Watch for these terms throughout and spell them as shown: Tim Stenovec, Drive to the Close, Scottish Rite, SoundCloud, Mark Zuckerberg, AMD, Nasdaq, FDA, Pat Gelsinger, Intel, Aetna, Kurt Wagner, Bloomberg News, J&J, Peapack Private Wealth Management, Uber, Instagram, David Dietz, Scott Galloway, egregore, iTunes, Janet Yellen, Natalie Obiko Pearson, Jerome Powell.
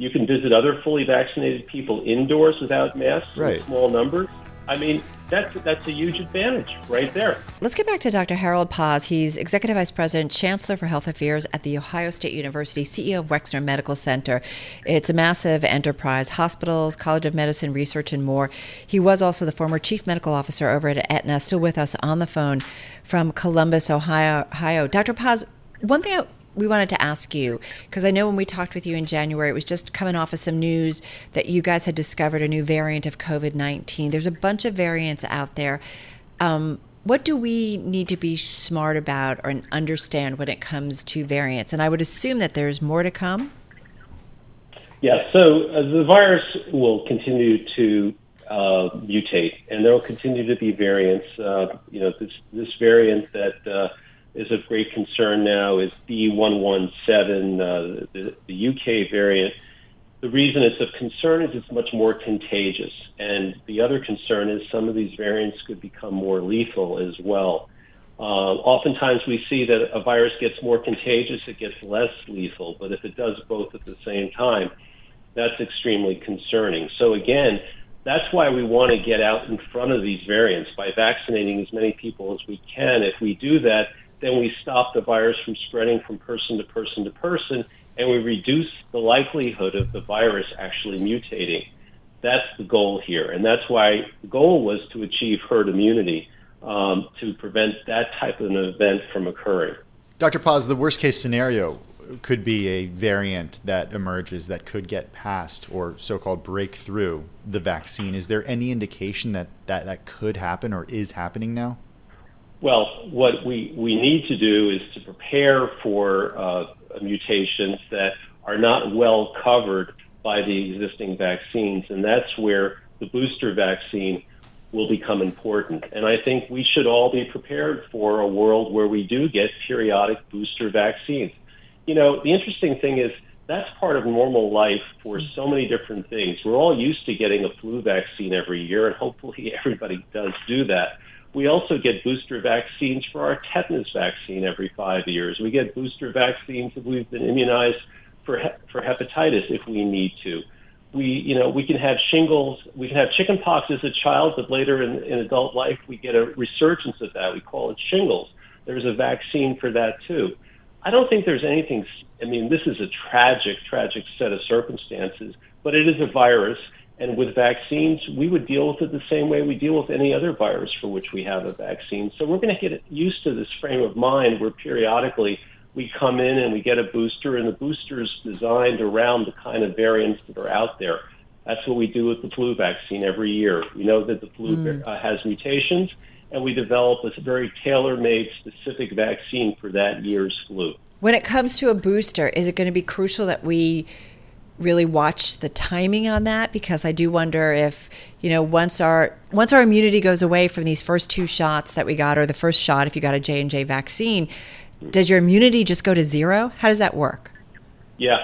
You can visit other fully vaccinated people indoors without masks in small numbers. I mean, that's a huge advantage right there. Let's get back to Dr. Harold Paz. He's Executive Vice President, Chancellor for Health Affairs at The Ohio State University, CEO of Wexner Medical Center. It's a massive enterprise, hospitals, College of Medicine, research, and more. He was also the former Chief Medical Officer over at Aetna, still with us on the phone from Columbus, Ohio. Dr. Paz, one thing we wanted to ask you, because I know when we talked with you in January, it was just coming off of some news that you guys had discovered a new variant of COVID-19. There's a bunch of variants out there. What do we need to be smart about or understand when it comes to variants? And I would assume that there's more to come. Yeah, so the virus will continue to mutate, and there will continue to be variants. This variant that is of great concern now is B117, the UK variant. The reason it's of concern is it's much more contagious. And the other concern is some of these variants could become more lethal as well. Oftentimes we see that a virus gets more contagious, it gets less lethal. But if it does both at the same time, that's extremely concerning. So again, that's why we want to get out in front of these variants by vaccinating as many people as we can. If we do that, then we stop the virus from spreading from person to person to person, and we reduce the likelihood of the virus actually mutating. That's the goal here, and that's why the goal was to achieve herd immunity, to prevent that type of an event from occurring. Dr. Paz, the worst-case scenario could be a variant that emerges that could get past or so-called break through the vaccine. Is there any indication that could happen or is happening now? Well, what we need to do is to prepare for mutations that are not well covered by the existing vaccines, and that's where the booster vaccine will become important. And I think we should all be prepared for a world where we do get periodic booster vaccines. You know, the interesting thing is that's part of normal life for so many different things. We're all used to getting a flu vaccine every year, and hopefully everybody does do that. We also get booster vaccines for our tetanus vaccine every 5 years. We get booster vaccines if we've been immunized for hepatitis if we need to. We can have shingles. We can have chickenpox as a child, but later in adult life we get a resurgence of that. We call it shingles. There's a vaccine for that too. I don't think there's anything. I mean, this is a tragic set of circumstances, but it is a virus. And with vaccines, we would deal with it the same way we deal with any other virus for which we have a vaccine. So we're going to get used to this frame of mind where periodically we come in and we get a booster, and the booster is designed around the kind of variants that are out there. That's what we do with the flu vaccine every year. We know that the flu has mutations, and we develop a very tailor-made specific vaccine for that year's flu. When it comes to a booster, is it going to be crucial that we really watch the timing on that? Because I do wonder if, once our immunity goes away from these first two shots that we got, or the first shot if you got a J&J vaccine, does your immunity just go to zero? How does that work? Yeah,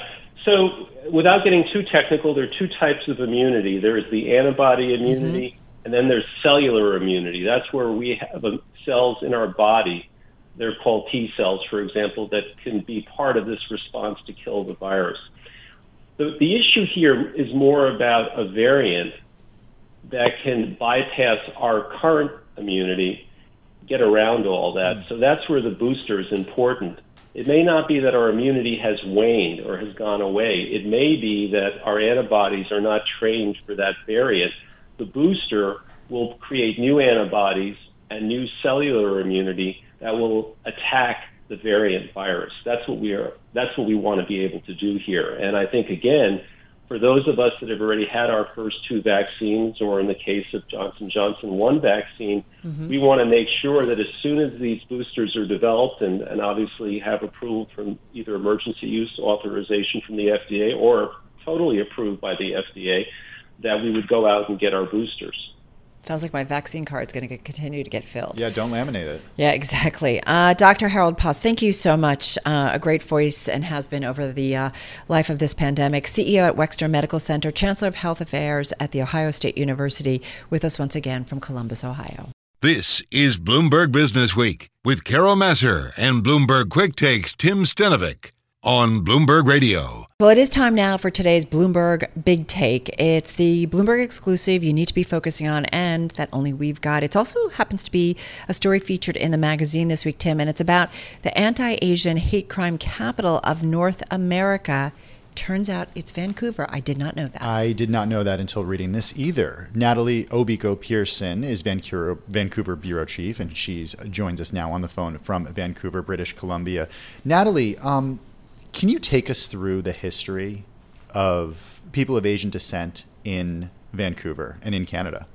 So without getting too technical, there are two types of immunity. There is the antibody immunity, and then there's cellular immunity. That's where we have cells in our body. They're called T cells, for example, that can be part of this response to kill the virus. The issue here is more about a variant that can bypass our current immunity, get around all that. So that's where the booster is important. It may not be that our immunity has waned or has gone away. It may be that our antibodies are not trained for that variant. The booster will create new antibodies and new cellular immunity that will attack the variant virus. That's what we want to be able to do here. And I think, again, for those of us that have already had our first two vaccines, or in the case of Johnson & Johnson, one vaccine, we want to make sure that as soon as these boosters are developed and obviously have approval from either emergency use authorization from the FDA or totally approved by the FDA, that we would go out and get our boosters. Sounds like my vaccine card is going to continue to get filled. Yeah, don't laminate it. Yeah, exactly. Dr. Harold Paz, thank you so much. A great voice and has been over the life of this pandemic. CEO at Wexner Medical Center, Chancellor of Health Affairs at The Ohio State University, with us once again from Columbus, Ohio. This is Bloomberg Business Week with Carol Massar and Bloomberg Quick Takes' Tim Stenovec on Bloomberg Radio. Well, it is time now for today's Bloomberg Big Take. It's the Bloomberg exclusive you need to be focusing on and that only we've got. It also happens to be a story featured in the magazine this week, Tim, and it's about the anti-Asian hate crime capital of North America. Turns out it's Vancouver. I did not know that. I did not know that until reading this either. Natalie Obiko Pearson is Vancouver Bureau Chief, and she joins us now on the phone from Vancouver, British Columbia. Natalie, can you take us through the history of people of Asian descent in Vancouver and in Canada?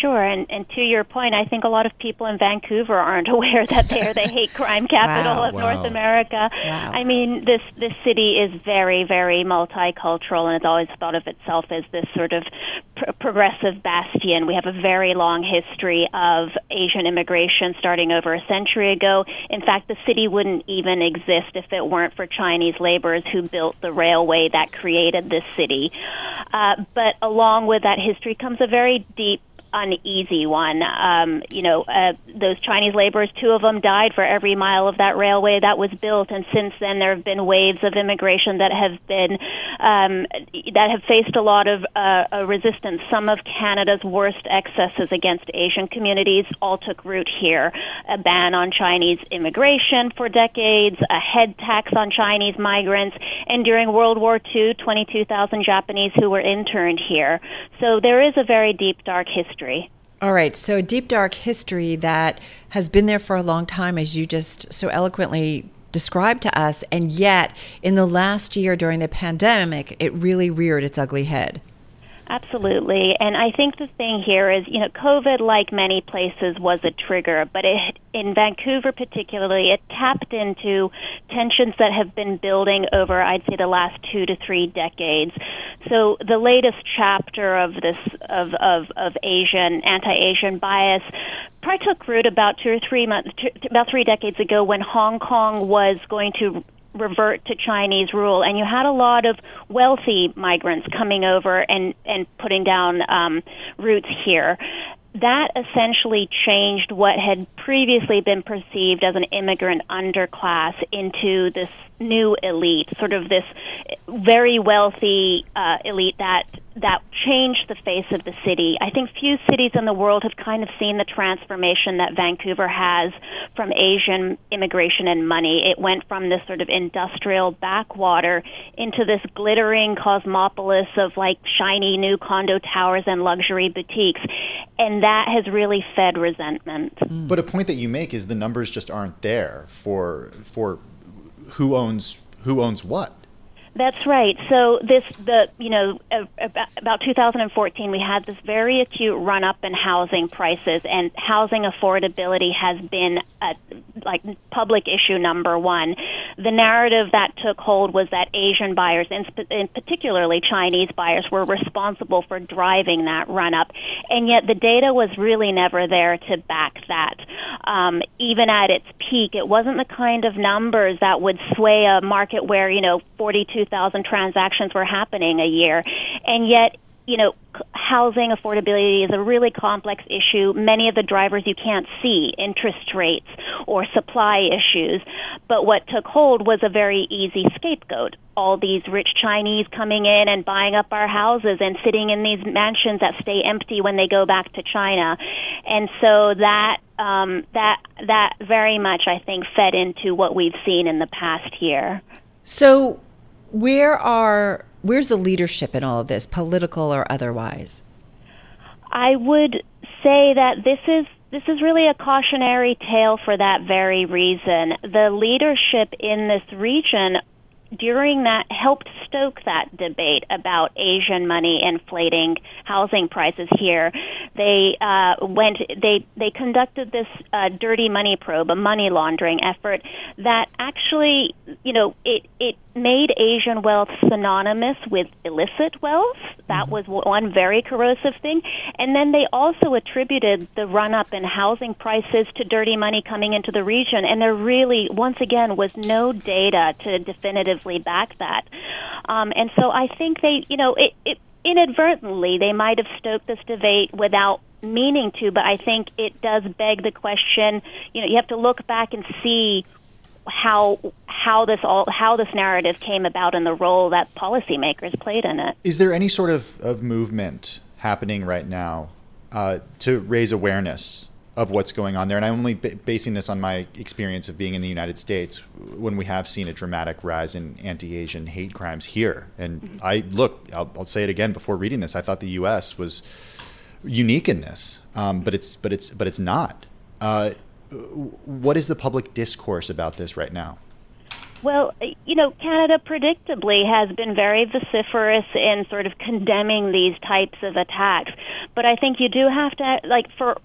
Sure. And to your point, I think a lot of people in Vancouver aren't aware that they're the hate crime capital of North America. I mean, this city is very, very multicultural, and it's always thought of itself as this sort of progressive bastion. We have a very long history of Asian immigration starting over a century ago. In fact, the city wouldn't even exist if it weren't for Chinese laborers who built the railway that created this city. But along with that history comes a very deep, uneasy one. Those Chinese laborers, two of them died for every mile of that railway that was built, and since then there have been waves of immigration that have been that have faced a lot of resistance. Some of Canada's worst excesses against Asian communities all took root here. A ban on Chinese immigration for decades, a head tax on Chinese migrants, and during World War II, 22,000 Japanese who were interned here. So there is a very deep, dark history. All right. So deep, dark history that has been there for a long time, as you just so eloquently described to us. And yet in the last year during the pandemic, it really reared its ugly head. Absolutely. And I think the thing here is, you know, COVID, like many places, was a trigger. But it, in Vancouver particularly, it tapped into tensions that have been building over, I'd say, the last 2 to 3 decades. So the latest chapter of this of Asian, anti-Asian bias probably took root about about 3 decades ago when Hong Kong was going to revert to Chinese rule, and you had a lot of wealthy migrants coming over and putting down roots here. That essentially changed what had previously been perceived as an immigrant underclass into this new elite, sort of this very wealthy elite that changed the face of the city. I think few cities in the world have kind of seen the transformation that Vancouver has from Asian immigration and money. It went from this sort of industrial backwater into this glittering cosmopolis of like shiny new condo towers and luxury boutiques. And that has really fed resentment. But a point that you make is the numbers just aren't there for who owns what. That's right. So about 2014, we had this very acute run-up in housing prices, and housing affordability has been a public issue number one. the narrative that took hold was that Asian buyers, and particularly Chinese buyers, were responsible for driving that run-up. And yet the data was really never there to back that. Even at its peak, it wasn't the kind of numbers that would sway a market where, 42,000 transactions were happening a year. And yet, housing affordability is a really complex issue. Many of the drivers you can't see, interest rates or supply issues. But what took hold was a very easy scapegoat. All these rich Chinese coming in and buying up our houses and sitting in these mansions that stay empty when they go back to China. And so that very much, I think, fed into what we've seen in the past year. So where's the leadership in all of this, political or otherwise? I would say that this is really a cautionary tale for that very reason. The leadership in this region during that helped stoke that debate about Asian money inflating housing prices here. They conducted this dirty money probe, a money laundering effort that actually, it made Asian wealth synonymous with illicit wealth. That was one very corrosive thing. And then they also attributed the run-up in housing prices to dirty money coming into the region. And there really, once again, was no data to definitively back that. And so I think they, inadvertently, they might have stoked this debate without meaning to, but I think it does beg the question, you have to look back and see how this narrative came about and the role that policymakers played in it. Is there any sort of movement happening right now to raise awareness of what's going on there? And I'm only basing this on my experience of being in the United States when we have seen a dramatic rise in anti-Asian hate crimes here. And mm-hmm. I'll say it again before reading this, I thought the U.S. was unique in this, but it's not. What is the public discourse about this right now? Well, Canada predictably has been very vociferous in sort of condemning these types of attacks. But I think you do have to,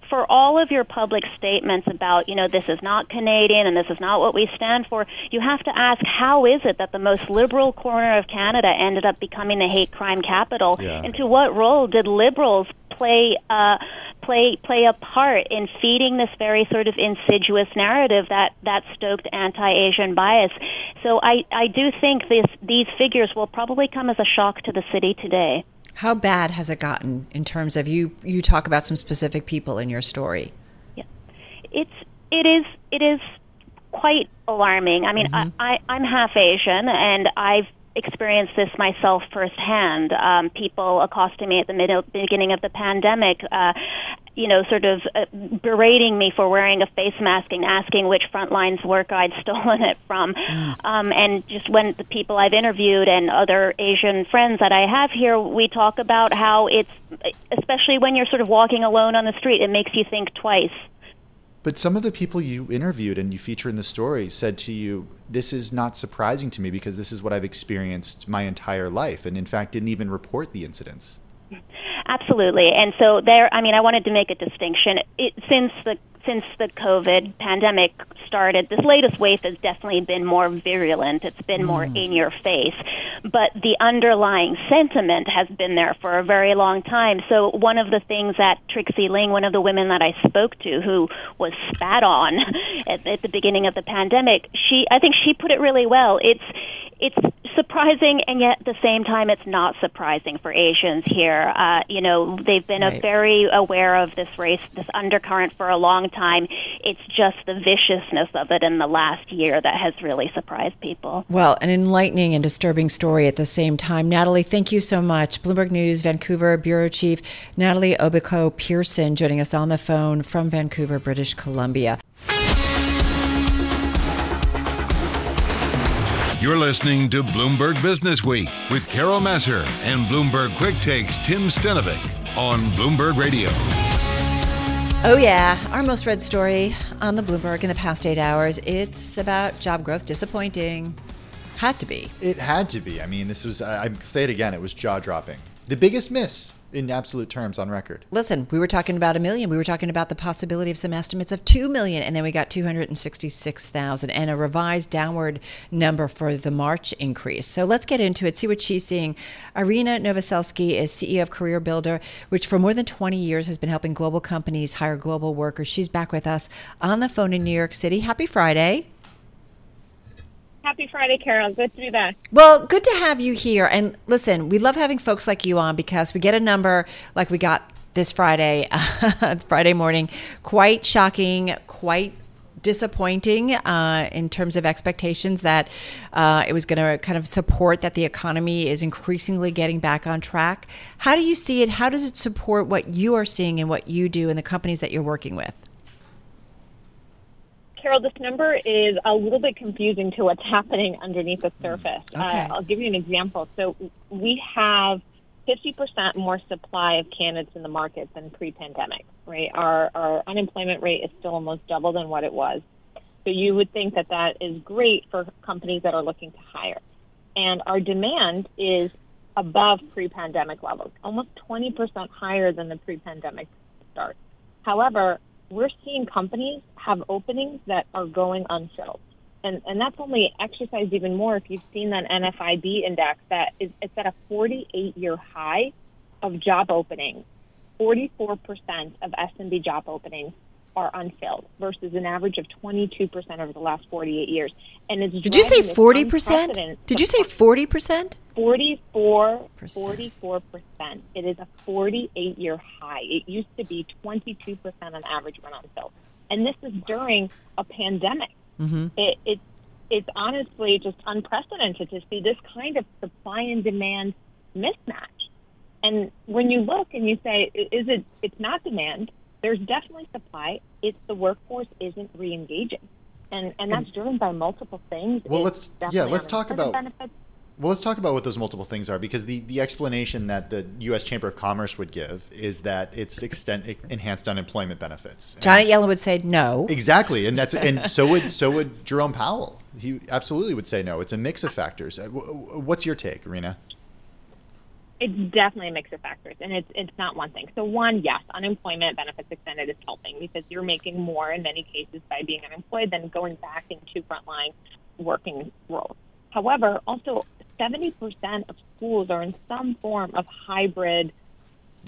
for all of your public statements about, this is not Canadian and this is not what we stand for, you have to ask, how is it that the most liberal corner of Canada ended up becoming the hate crime capital? Yeah. And to what role did liberals play a part in feeding this very sort of insidious narrative that stoked anti-Asian bias? So I do think these figures will probably come as a shock to the city today. How bad has it gotten in terms of you talk about some specific people in your story? Yeah. It is quite alarming. I mean, mm-hmm. I'm half Asian and I've experienced this myself firsthand. People accosting me at the beginning of the pandemic, berating me for wearing a face mask and asking which frontlines work I'd stolen it from. And just when the people I've interviewed and other Asian friends that I have here, we talk about how it's, especially when you're sort of walking alone on the street, it makes you think twice. But some of the people you interviewed and you feature in the story said to you, this is not surprising to me because this is what I've experienced my entire life, and in fact didn't even report the incidents. Absolutely. And so I wanted to make a distinction. Since the COVID pandemic started, this latest wave has definitely been more virulent. It's been more in your face. But the underlying sentiment has been there for a very long time. So one of the things that Trixie Ling, one of the women that I spoke to who was spat on at the beginning of the pandemic, I think she put it really well. It's surprising, and yet at the same time, it's not surprising for Asians here. They've been very aware of this race, this undercurrent for a long time. It's just the viciousness of it in the last year that has really surprised people. Well, an enlightening and disturbing story at the same time. Natalie, thank you so much. Bloomberg News, Vancouver Bureau Chief Natalie Obiko Pearson joining us on the phone from Vancouver, British Columbia. You're listening to Bloomberg Business Week with Carol Massar and Bloomberg Quick Takes Tim Stenovec on Bloomberg Radio. Oh yeah, our most read story on the Bloomberg in the past 8 hours. It's about job growth. Disappointing. Had to be. It had to be. I mean, this was, I say it again, it was jaw-dropping. The biggest miss in absolute terms on record. Listen, we were talking about a million. We were talking about the possibility of some estimates of 2 million, and then we got 266,000 and a revised downward number for the March increase. So let's get into it, see what she's seeing. Irina Novoselsky is CEO of CareerBuilder, which for more than 20 years has been helping global companies hire global workers. She's back with us on the phone in New York City. Happy Friday. Happy Friday, Carol. Good to be back. Well, good to have you here. And listen, we love having folks like you on because we get a number like we got this Friday, Friday morning. Quite shocking, quite disappointing in terms of expectations that it was going to kind of support that the economy is increasingly getting back on track. How do you see it? How does it support what you are seeing and what you do and the companies that you're working with? Carol, this number is a little bit confusing to what's happening underneath the surface. Okay. I'll give you an example. So we have 50% more supply of candidates in the market than pre-pandemic, right? Our unemployment rate is still almost double than what it was. So you would think that that is great for companies that are looking to hire. And our demand is above pre-pandemic levels, almost 20% higher than the pre-pandemic start. However, we're seeing companies have openings that are going unfilled. And that's only exercised even more if you've seen that NFIB index that is, it's at a 48-year high of job openings. 44% of SMB job openings are unfilled versus an average of 22% over the last 48 years. And it's Did you say 40%? Did you say 40%? 44%. It is a 48-year high. It used to be 22% on average when unfilled. And this is during a pandemic. Mm-hmm. It's honestly just unprecedented to see this kind of supply and demand mismatch. And when you look and you say, it's not demand, there's definitely supply. It's the workforce isn't re-engaging. And that's driven by multiple things. Well, let's talk about what those multiple things are, because the explanation that the U.S. Chamber of Commerce would give is that it's enhanced unemployment benefits. Janet Yellen would say no. Exactly. And so would Jerome Powell. He absolutely would say no. It's a mix of factors. What's your take, Irina? It's definitely a mix of factors, and it's not one thing. So one, yes, unemployment benefits extended is helping because you're making more in many cases by being unemployed than going back into frontline working roles. However, also 70% of schools are in some form of hybrid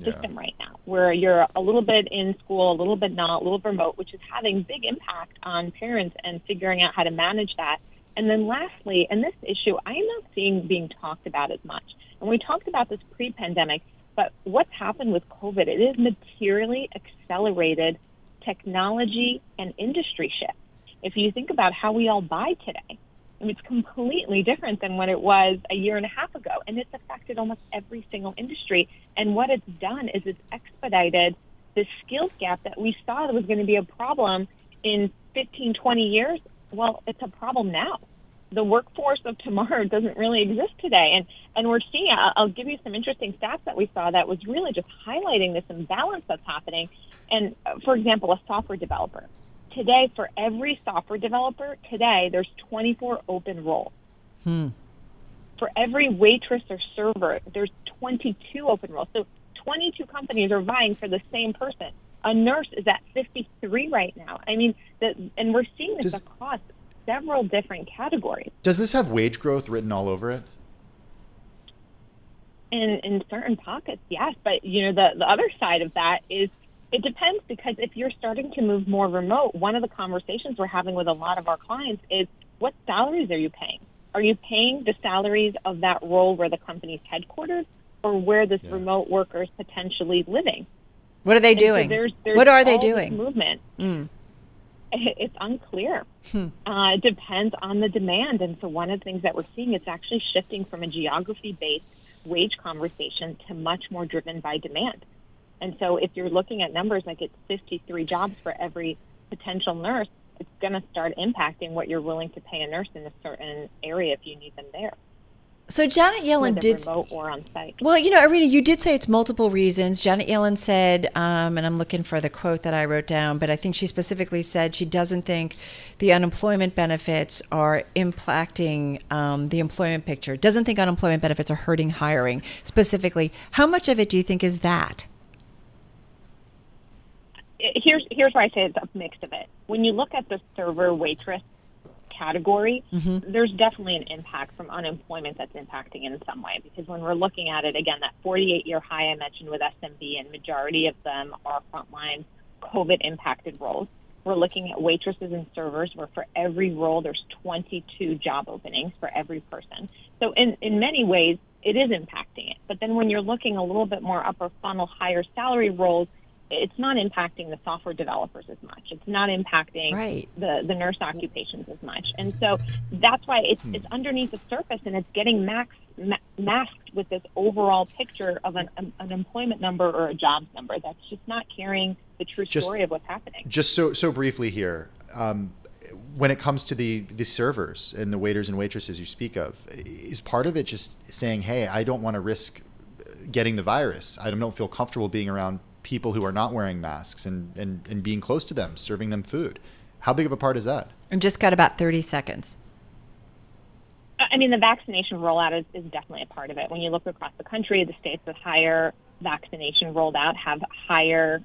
system right now, where you're a little bit in school, a little bit not, a little remote, which is having big impact on parents and figuring out how to manage that. And then lastly, and this issue I am not seeing being talked about as much. And we talked about this pre-pandemic, but what's happened with COVID, it has materially accelerated technology and industry shifts. If you think about how we all buy today, it's completely different than what it was a year and a half ago. And it's affected almost every single industry. And what it's done is it's expedited the skills gap that we saw that was going to be a problem in 15, 20 years. Well, it's a problem now. The workforce of tomorrow doesn't really exist today. And we're seeing, I'll give you some interesting stats that we saw that was really just highlighting this imbalance that's happening. And for example, a software developer. Today, for every software developer, there's 24 open roles. For every waitress or server, there's 22 open roles. So 22 companies are vying for the same person. A nurse is at 53 right now. I mean, and we're seeing this across several different categories. Does this have wage growth written all over it? In certain pockets, yes. But, you know, the other side of that is, it depends, because if you're starting to move more remote, one of the conversations we're having with a lot of our clients is, what salaries are you paying? Are you paying the salaries of that role where the company's headquartered or where this remote worker is potentially living? What are they doing? So there's what are they doing? Movement. It's unclear. It depends on the demand. And so one of the things that we're seeing, it's actually shifting from a geography-based wage conversation to much more driven by demand. And so if you're looking at numbers like it's 53 jobs for every potential nurse, it's going to start impacting what you're willing to pay a nurse in a certain area if you need them there. So Janet Yellen did remote or on site. Well, you know, Irina, you did say it's multiple reasons. Janet Yellen said, and I'm looking for the quote that I wrote down, but I think she specifically said she doesn't think the unemployment benefits are impacting the employment picture. Doesn't think unemployment benefits are hurting hiring specifically. How much of it do you think is that? Here's where I say it's a mix of it. When you look at the server waitress category, mm-hmm. there's definitely an impact from unemployment that's impacting it in some way, because when we're looking at it, again, that 48-year high I mentioned with SMB, and majority of them are frontline COVID-impacted roles. We're looking at waitresses and servers where for every role there's 22 job openings for every person. So in many ways, it is impacting it. But then when you're looking a little bit more upper funnel, higher salary roles, it's not impacting the software developers as much. It's not impacting right. the nurse occupations as much. And so that's why it's underneath the surface, and it's getting masked with this overall picture of an employment number or a jobs number that's just not carrying the true story of what's happening. Just so briefly here, when it comes to the servers and the waiters and waitresses you speak of, is part of it just saying, hey, I don't want to risk getting the virus. I don't feel comfortable being around people who are not wearing masks and being close to them, serving them food. How big of a part is that? I've just got about 30 seconds. I mean, the vaccination rollout is definitely a part of it. When you look across the country, the states with higher vaccination rolled out have higher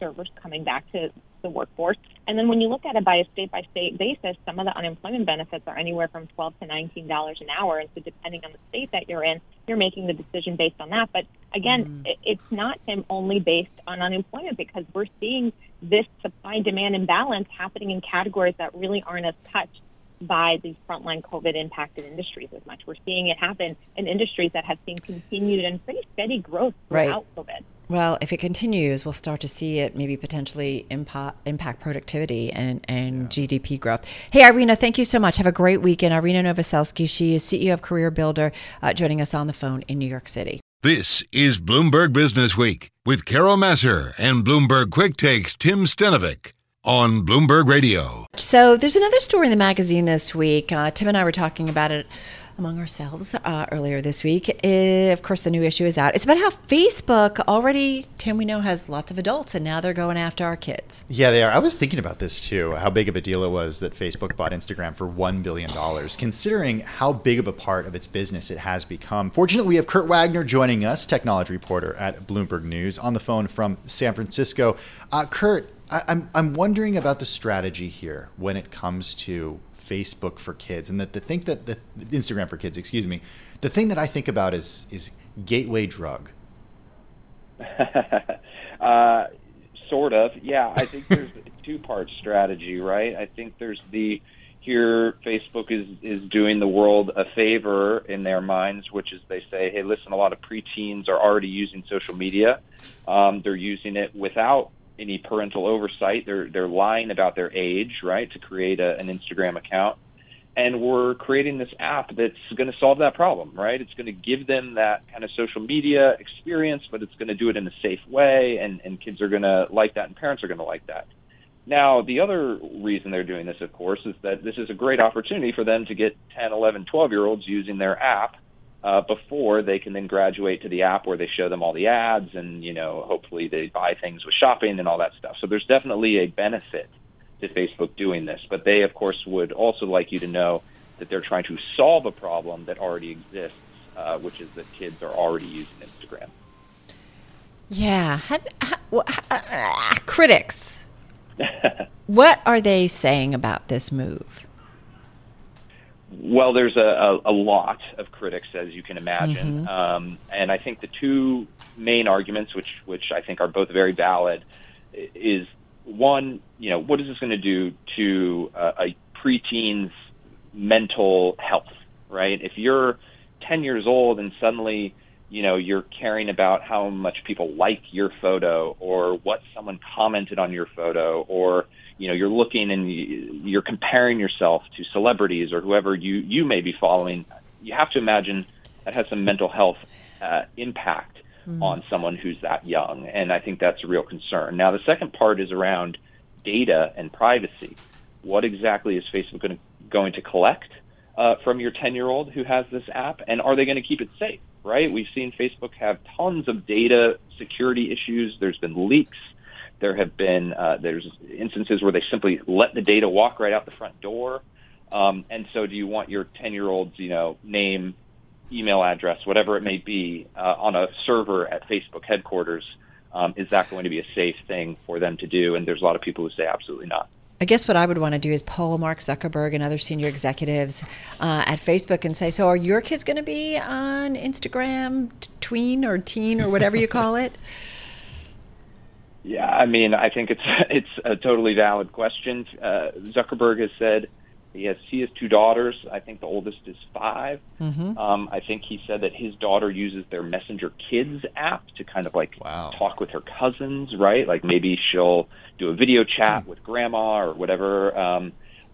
servers coming back to the workforce. And then when you look at it by a state-by-state basis, some of the unemployment benefits are anywhere from $12 to $19 an hour. And so depending on the state that you're in, you're making the decision based on that. But again, it's not only based on unemployment, because we're seeing this supply-demand imbalance happening in categories that really aren't as touched by these frontline COVID-impacted industries as much. We're seeing it happen in industries that have seen continued and pretty steady growth throughout COVID. Well, if it continues, we'll start to see it maybe potentially impact productivity and GDP growth. Hey, Irina, thank you so much. Have a great weekend. Irina Novoselsky, she is CEO of CareerBuilder, joining us on the phone in New York City. This is Bloomberg Business Week with Carol Masser and Bloomberg Quick Takes Tim Stenovec on Bloomberg Radio. So there's another story in the magazine this week. Tim and I were talking about it among ourselves earlier this week. Of course, the new issue is out. It's about how Facebook already, Tim, we know, has lots of adults, and now they're going after our kids. Yeah, they are. I was thinking about this, too, how big of a deal it was that Facebook bought Instagram for $1 billion, considering how big of a part of its business it has become. Fortunately, we have Kurt Wagner joining us, technology reporter at Bloomberg News, on the phone from San Francisco. Kurt, I'm wondering about the strategy here when it comes to Facebook for kids, and Instagram for kids, excuse me. The thing that I think about is gateway drug. Sort of, yeah. I think there's a two-part strategy, right? I think there's Facebook is doing the world a favor in their minds, which is they say, hey, listen, a lot of preteens are already using social media. They're using it without any parental oversight. They're lying about their age, right, to create an Instagram account. And we're creating this app that's going to solve that problem, right? It's going to give them that kind of social media experience, but it's going to do it in a safe way, and kids are going to like that and parents are going to like that. Now, the other reason they're doing this, of course, is that this is a great opportunity for them to get 10, 11, 12-year-olds using their app before they can then graduate to the app where they show them all the ads and, you know, hopefully they buy things with shopping and all that stuff. So there's definitely a benefit to Facebook doing this. But they, of course, would also like you to know that they're trying to solve a problem that already exists, which is that kids are already using Instagram. Yeah. Critics, what are they saying about this move? Well, there's a lot of critics, as you can imagine. Mm-hmm. And I think the two main arguments, which I think are both very valid, is one, you know, what is this going to do to a preteen's mental health, right? If you're 10 years old and suddenly, you know, you're caring about how much people like your photo or what someone commented on your photo, or, you know, you're looking and you're comparing yourself to celebrities or whoever you may be following, you have to imagine that has some mental health impact on someone who's that young. And I think that's a real concern. Now, the second part is around data and privacy. What exactly is Facebook going to collect? from your 10-year-old who has this app, and are they going to keep it safe, right? We've seen Facebook have tons of data security issues. There's been leaks. There have been there's instances where they simply let the data walk right out the front door. And so do you want your 10-year-old's, name, email address, whatever it may be, on a server at Facebook headquarters? Is that going to be a safe thing for them to do? And there's a lot of people who say absolutely not. I guess what I would want to do is poll Mark Zuckerberg and other senior executives at Facebook and say, so are your kids going to be on Instagram, tween or teen or whatever you call it? Yeah, I mean, I think it's a totally valid question. Zuckerberg has said he has two daughters. I think the oldest is 5. Mm-hmm. I think he said that his daughter uses their Messenger Kids app to kind of talk with her cousins, right? Like maybe she'll do a video chat with grandma or whatever.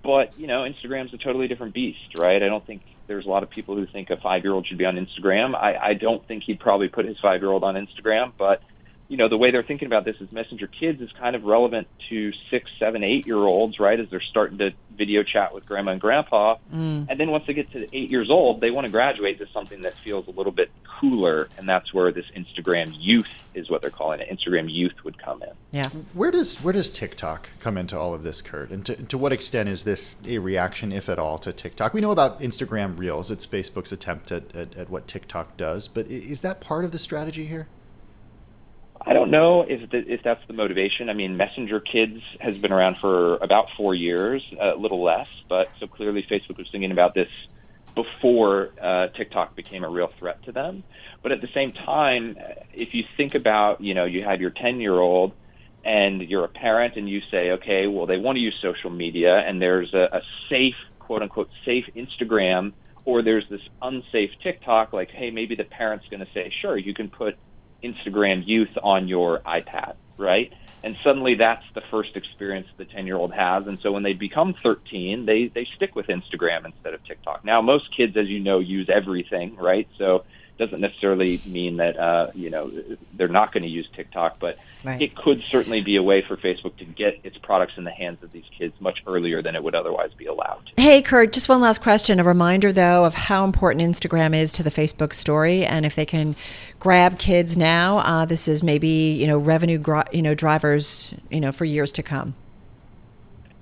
But, Instagram's a totally different beast, right? I don't think there's a lot of people who think a 5-year-old should be on Instagram. I don't think he'd probably put his 5-year-old on Instagram, but the way they're thinking about this is Messenger Kids is kind of relevant to 6, 7, 8-year-olds, right, as they're starting to video chat with grandma and grandpa. Mm. And then once they get to 8 years old, they want to graduate to something that feels a little bit cooler, and that's where this Instagram youth is what they're calling it. Instagram youth would come in. Yeah. Where does TikTok come into all of this, Kurt? And to what extent is this a reaction, if at all, to TikTok? We know about Instagram Reels. It's Facebook's attempt at what TikTok does, but is that part of the strategy here? I don't know if that's the motivation. I mean, Messenger Kids has been around for about 4 years, a little less, but so clearly Facebook was thinking about this before TikTok became a real threat to them. But at the same time, if you think about, you have your 10-year-old and you're a parent and you say, okay, well, they want to use social media and there's a safe, quote unquote, safe Instagram, or there's this unsafe TikTok, like, hey, maybe the parent's going to say, sure, you can put Instagram youth on your iPad, right? And suddenly that's the first experience the 10-year-old has. And so when they become 13, they stick with Instagram instead of TikTok. Now, most kids, as you know, use everything, right? So it doesn't necessarily mean that, they're not going to use TikTok, but It could certainly be a way for Facebook to get its products in the hands of these kids much earlier than it would otherwise be allowed. Hey, Kurt, just one last question. A reminder, though, of how important Instagram is to the Facebook story, and if they can grab kids now, this is maybe revenue drivers for years to come.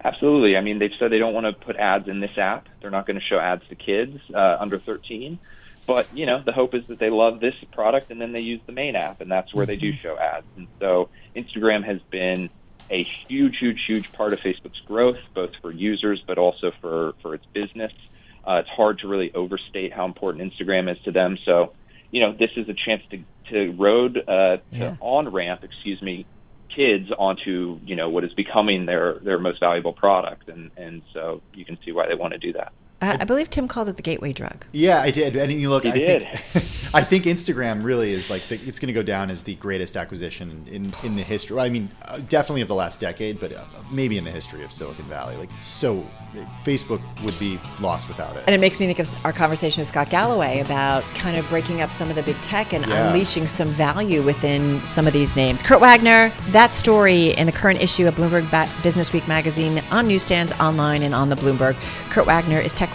Absolutely. I mean, they've said they don't want to put ads in this app. They're not going to show ads to kids under 13. But the hope is that they love this product and then they use the main app, and that's where they do show ads. And so Instagram has been a huge, huge, huge part of Facebook's growth, both for users but also for its business. It's hard to really overstate how important Instagram is to them. So this is a chance to on-ramp, kids onto, what is becoming their most valuable product. And so you can see why they want to do that. I believe Tim called it the gateway drug. Yeah, I did. And you look, I think Instagram really is it's going to go down as the greatest acquisition in the history. I mean, definitely of the last decade, but maybe in the history of Silicon Valley. Facebook would be lost without it. And it makes me think of our conversation with Scott Galloway about kind of breaking up some of the big tech and unleashing some value within some of these names. Kurt Wagner, that story in the current issue of Bloomberg Business Week magazine, on newsstands, online, and on the Bloomberg. Kurt Wagner is tech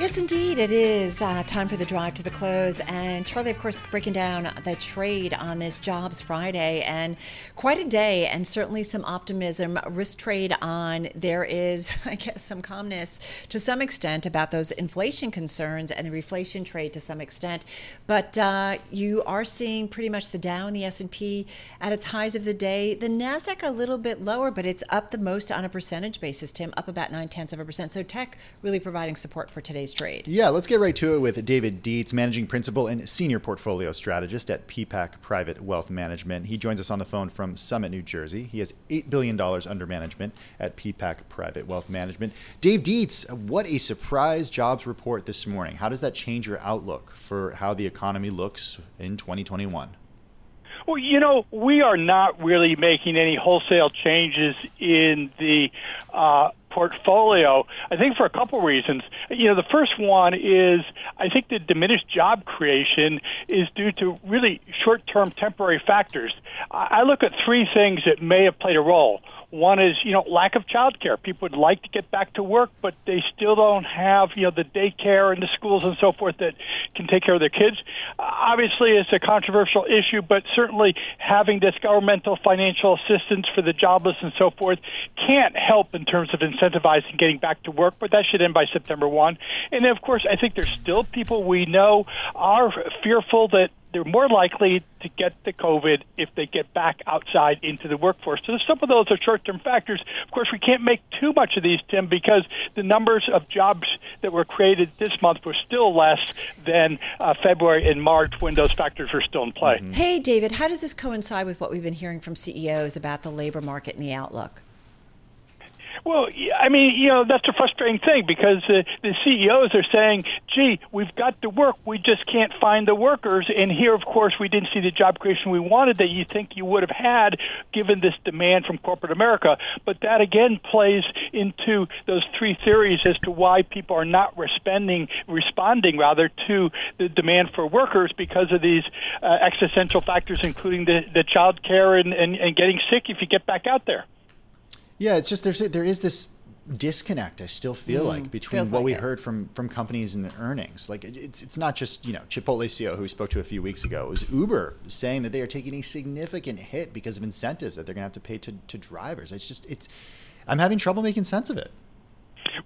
Yes, indeed, it is time for the drive to the close. And Charlie, of course, breaking down the trade on this Jobs Friday, and quite a day, and certainly some optimism. Risk trade on. There is, I guess, some calmness to some extent about those inflation concerns and the reflation trade to some extent. But you are seeing pretty much the Dow and the S&P at its highs of the day. The Nasdaq a little bit lower, but it's up the most on a percentage basis, Tim, up about 0.9%. So tech really providing support for today's today's trade. Yeah, let's get right to it with David Dietz, Managing Principal and Senior Portfolio Strategist at Peapack Private Wealth Management. He joins us on the phone from Summit, New Jersey. He has $8 billion under management at Peapack Private Wealth Management. Dave Dietz, what a surprise jobs report this morning. How does that change your outlook for how the economy looks in 2021? Well, you know, we are not really making any wholesale changes in the portfolio, I think, for a couple reasons. You know, the first one is I think the diminished job creation is due to really short-term temporary factors. I look at three things that may have played a role. One is, you know, lack of childcare. People would like to get back to work, but they still don't have, you know, the daycare and the schools and so forth that can take care of their kids. Obviously, it's a controversial issue, but certainly having this governmental financial assistance for the jobless and so forth can't help in terms of incentivizing getting back to work, but that should end by September 1. And then, of course, I think there's still people we know are fearful that they're more likely to get the COVID if they get back outside into the workforce. So some of those are short-term factors. Of course, we can't make too much of these, Tim, because the numbers of jobs that were created this month were still less than February and March when those factors were still in play. Mm-hmm. Hey, David, how does this coincide with what we've been hearing from CEOs about the labor market and the outlook? Well, I mean, you know, that's a frustrating thing because the CEOs are saying, gee, we've got the work, we just can't find the workers. And here, of course, we didn't see the job creation we wanted that you think you would have had given this demand from corporate America. But that, again, plays into those three theories as to why people are not responding to the demand for workers because of these existential factors, including the child care and getting sick if you get back out there. Yeah, it's just there is this disconnect, I still feel like, between what we heard from companies and the earnings. Like, it's not just, you know, Chipotle CEO, who we spoke to a few weeks ago. It was Uber saying that they are taking a significant hit because of incentives that they're going to have to pay to drivers. It's I'm having trouble making sense of it.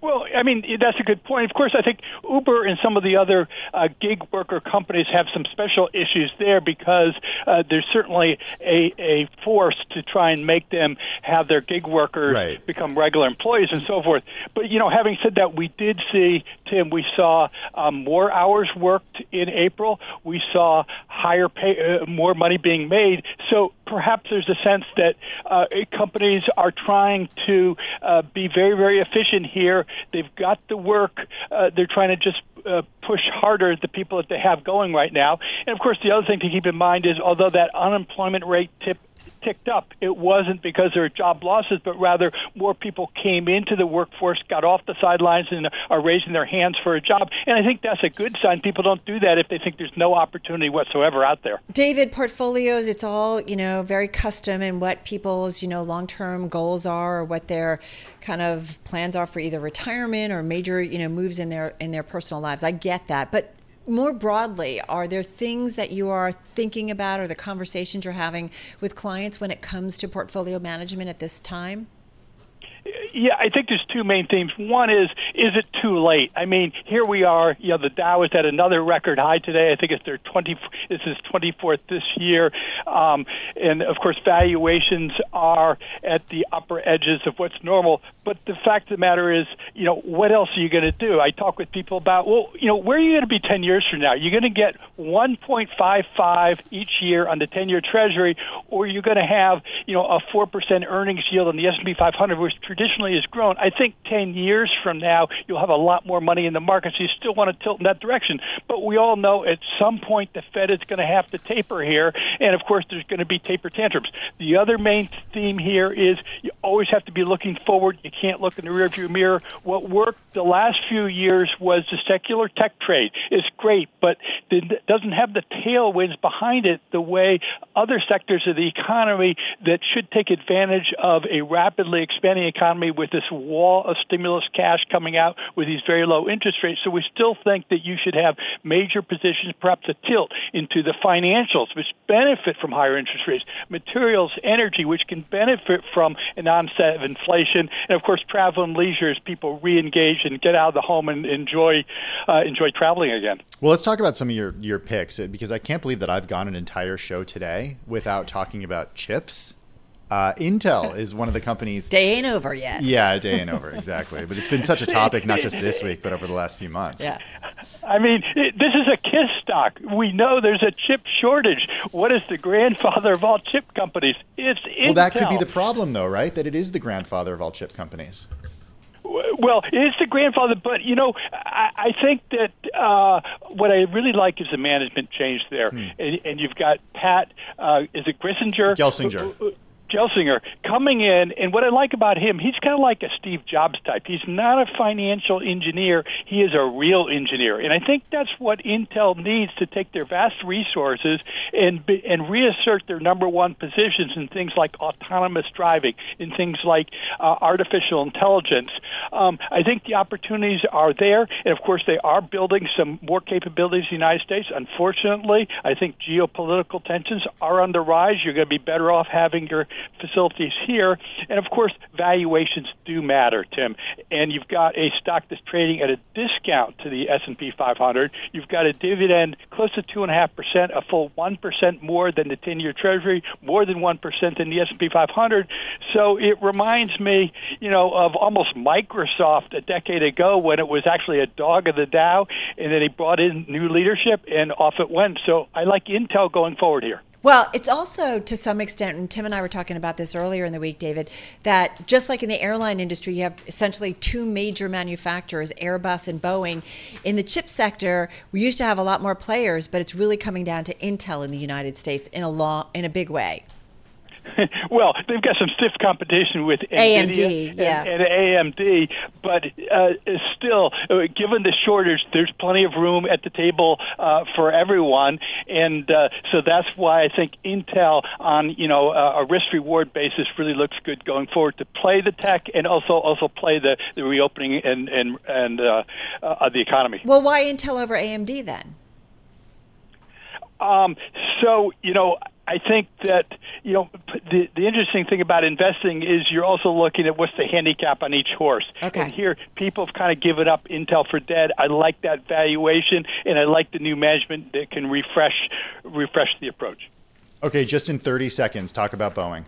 Well, I mean, that's a good point. Of course, I think Uber and some of the other gig worker companies have some special issues there because there's certainly a force to try and make them have their gig workers become regular employees and so forth. But, you know, having said that, we did see, Tim, we saw more hours worked in April. We saw higher pay, more money being made. So perhaps there's a sense that companies are trying to be very, very efficient here. They've got the work. They're trying to just push harder at the people that they have going right now. And, of course, the other thing to keep in mind is although that unemployment rate ticked up, it wasn't because there were job losses, but rather more people came into the workforce, got off the sidelines, and are raising their hands for a job. And I think that's a good sign. People don't do that if they think there's no opportunity whatsoever out there. David, portfolios, it's all, you know, very custom in what people's, you know, long-term goals are or what their kind of plans are for either retirement or major, you know, moves in their personal lives. I get that. But more broadly, are there things that you are thinking about or the conversations you're having with clients when it comes to portfolio management at this time? Yeah, I think there's two main themes. One is it too late? I mean, here we are, you know, the Dow is at another record high today. I think it's this is 24th this year. And of course, valuations are at the upper edges of what's normal. But the fact of the matter is, you know, what else are you going to do? I talk with people about, well, you know, where are you going to be 10 years from now? You're going to get 1.55 each year on the 10-year Treasury, or you're going to have, you know, a 4% earnings yield on the S&P 500, which traditionally has grown. I think 10 years from now, you'll have a lot more money in the market, so you still want to tilt in that direction. But we all know at some point the Fed is going to have to taper here, and of course there's going to be taper tantrums. The other main theme here is you always have to be looking forward. You can't look in the rearview mirror. What worked the last few years was the secular tech trade. It's great, but it doesn't have the tailwinds behind it the way other sectors of the economy that should take advantage of a rapidly expanding economy with this wall of stimulus cash coming out with these very low interest rates. So we still think that you should have major positions, perhaps a tilt into the financials, which benefit from higher interest rates, materials, energy, which can benefit from an onset of inflation, and of course travel and leisure as people re-engage and get out of the home and enjoy traveling again. Well, let's talk about some of your picks, because I can't believe that I've gone an entire show today without talking about chips. Intel is one of the companies. Day ain't over yet. Yeah, day ain't over, exactly. But it's been such a topic, not just this week, but over the last few months. Yeah. I mean, this is a kiss stock. We know there's a chip shortage. What is the grandfather of all chip companies? It's Intel. Well, that could be the problem, though, right? That it is the grandfather of all chip companies. Well, it's the grandfather, but, you know, I think that what I really like is the management change there. And you've got Pat, is it Gelsinger? Gelsinger coming in, and what I like about him, he's kind of like a Steve Jobs type. He's not a financial engineer. He is a real engineer, and I think that's what Intel needs to take their vast resources and reassert their number one positions in things like autonomous driving, in things like artificial intelligence. I think the opportunities are there, and of course they are building some more capabilities in the United States. Unfortunately, I think geopolitical tensions are on the rise. You're going to be better off having your facilities here, and of course valuations do matter, Tim, and you've got a stock that's trading at a discount to the S&P 500. You've got a dividend close to 2.5%, a full 1% more than the 10-year treasury, more than 1% than the S&P 500. So it reminds me, you know, of almost Microsoft a decade ago when it was actually a dog of the Dow, and then he brought in new leadership and off it went. So I like Intel going forward here. Well, it's also to some extent, and Tim and I were talking about this earlier in the week, David, that just like in the airline industry, you have essentially two major manufacturers, Airbus and Boeing. In the chip sector, we used to have a lot more players, but it's really coming down to Intel in the United States in a big way. Well, they've got some stiff competition with AMD and AMD, but still, given the shortage, there's plenty of room at the table for everyone, and so that's why I think Intel, on a risk-reward basis, really looks good going forward to play the tech and also play the reopening and the economy. Well, why Intel over AMD then? I think that, the interesting thing about investing is you're also looking at what's the handicap on each horse. Okay. And here, people have kind of given up Intel for dead. I like that valuation, and I like the new management that can refresh the approach. Okay, just in 30 seconds, talk about Boeing.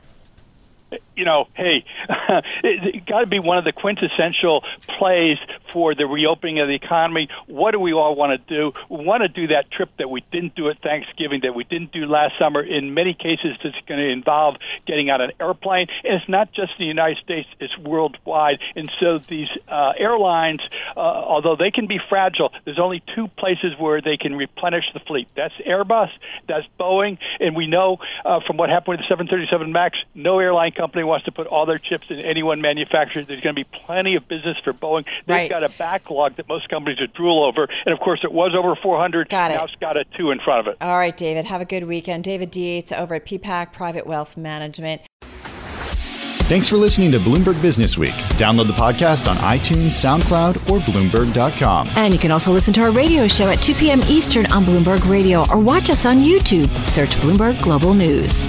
It's got to be one of the quintessential plays for the reopening of the economy. What do we all want to do? We want to do that trip that we didn't do at Thanksgiving, that we didn't do last summer. In many cases, it's going to involve getting on an airplane. And it's not just the United States. It's worldwide. And so these airlines, although they can be fragile, there's only two places where they can replenish the fleet. That's Airbus, that's Boeing. And we know from what happened with the 737 MAX, no airline company wants to put all their chips in any one manufacturer. There's going to be plenty of business for Boeing. They've got a backlog that most companies would drool over. And, of course, it was over 400. Now it's got a 2 in front of it. All right, David. Have a good weekend. David Dietz over at Peapack Private Wealth Management. Thanks for listening to Bloomberg Business Week. Download the podcast on iTunes, SoundCloud, or Bloomberg.com. And you can also listen to our radio show at 2 p.m. Eastern on Bloomberg Radio or watch us on YouTube. Search Bloomberg Global News.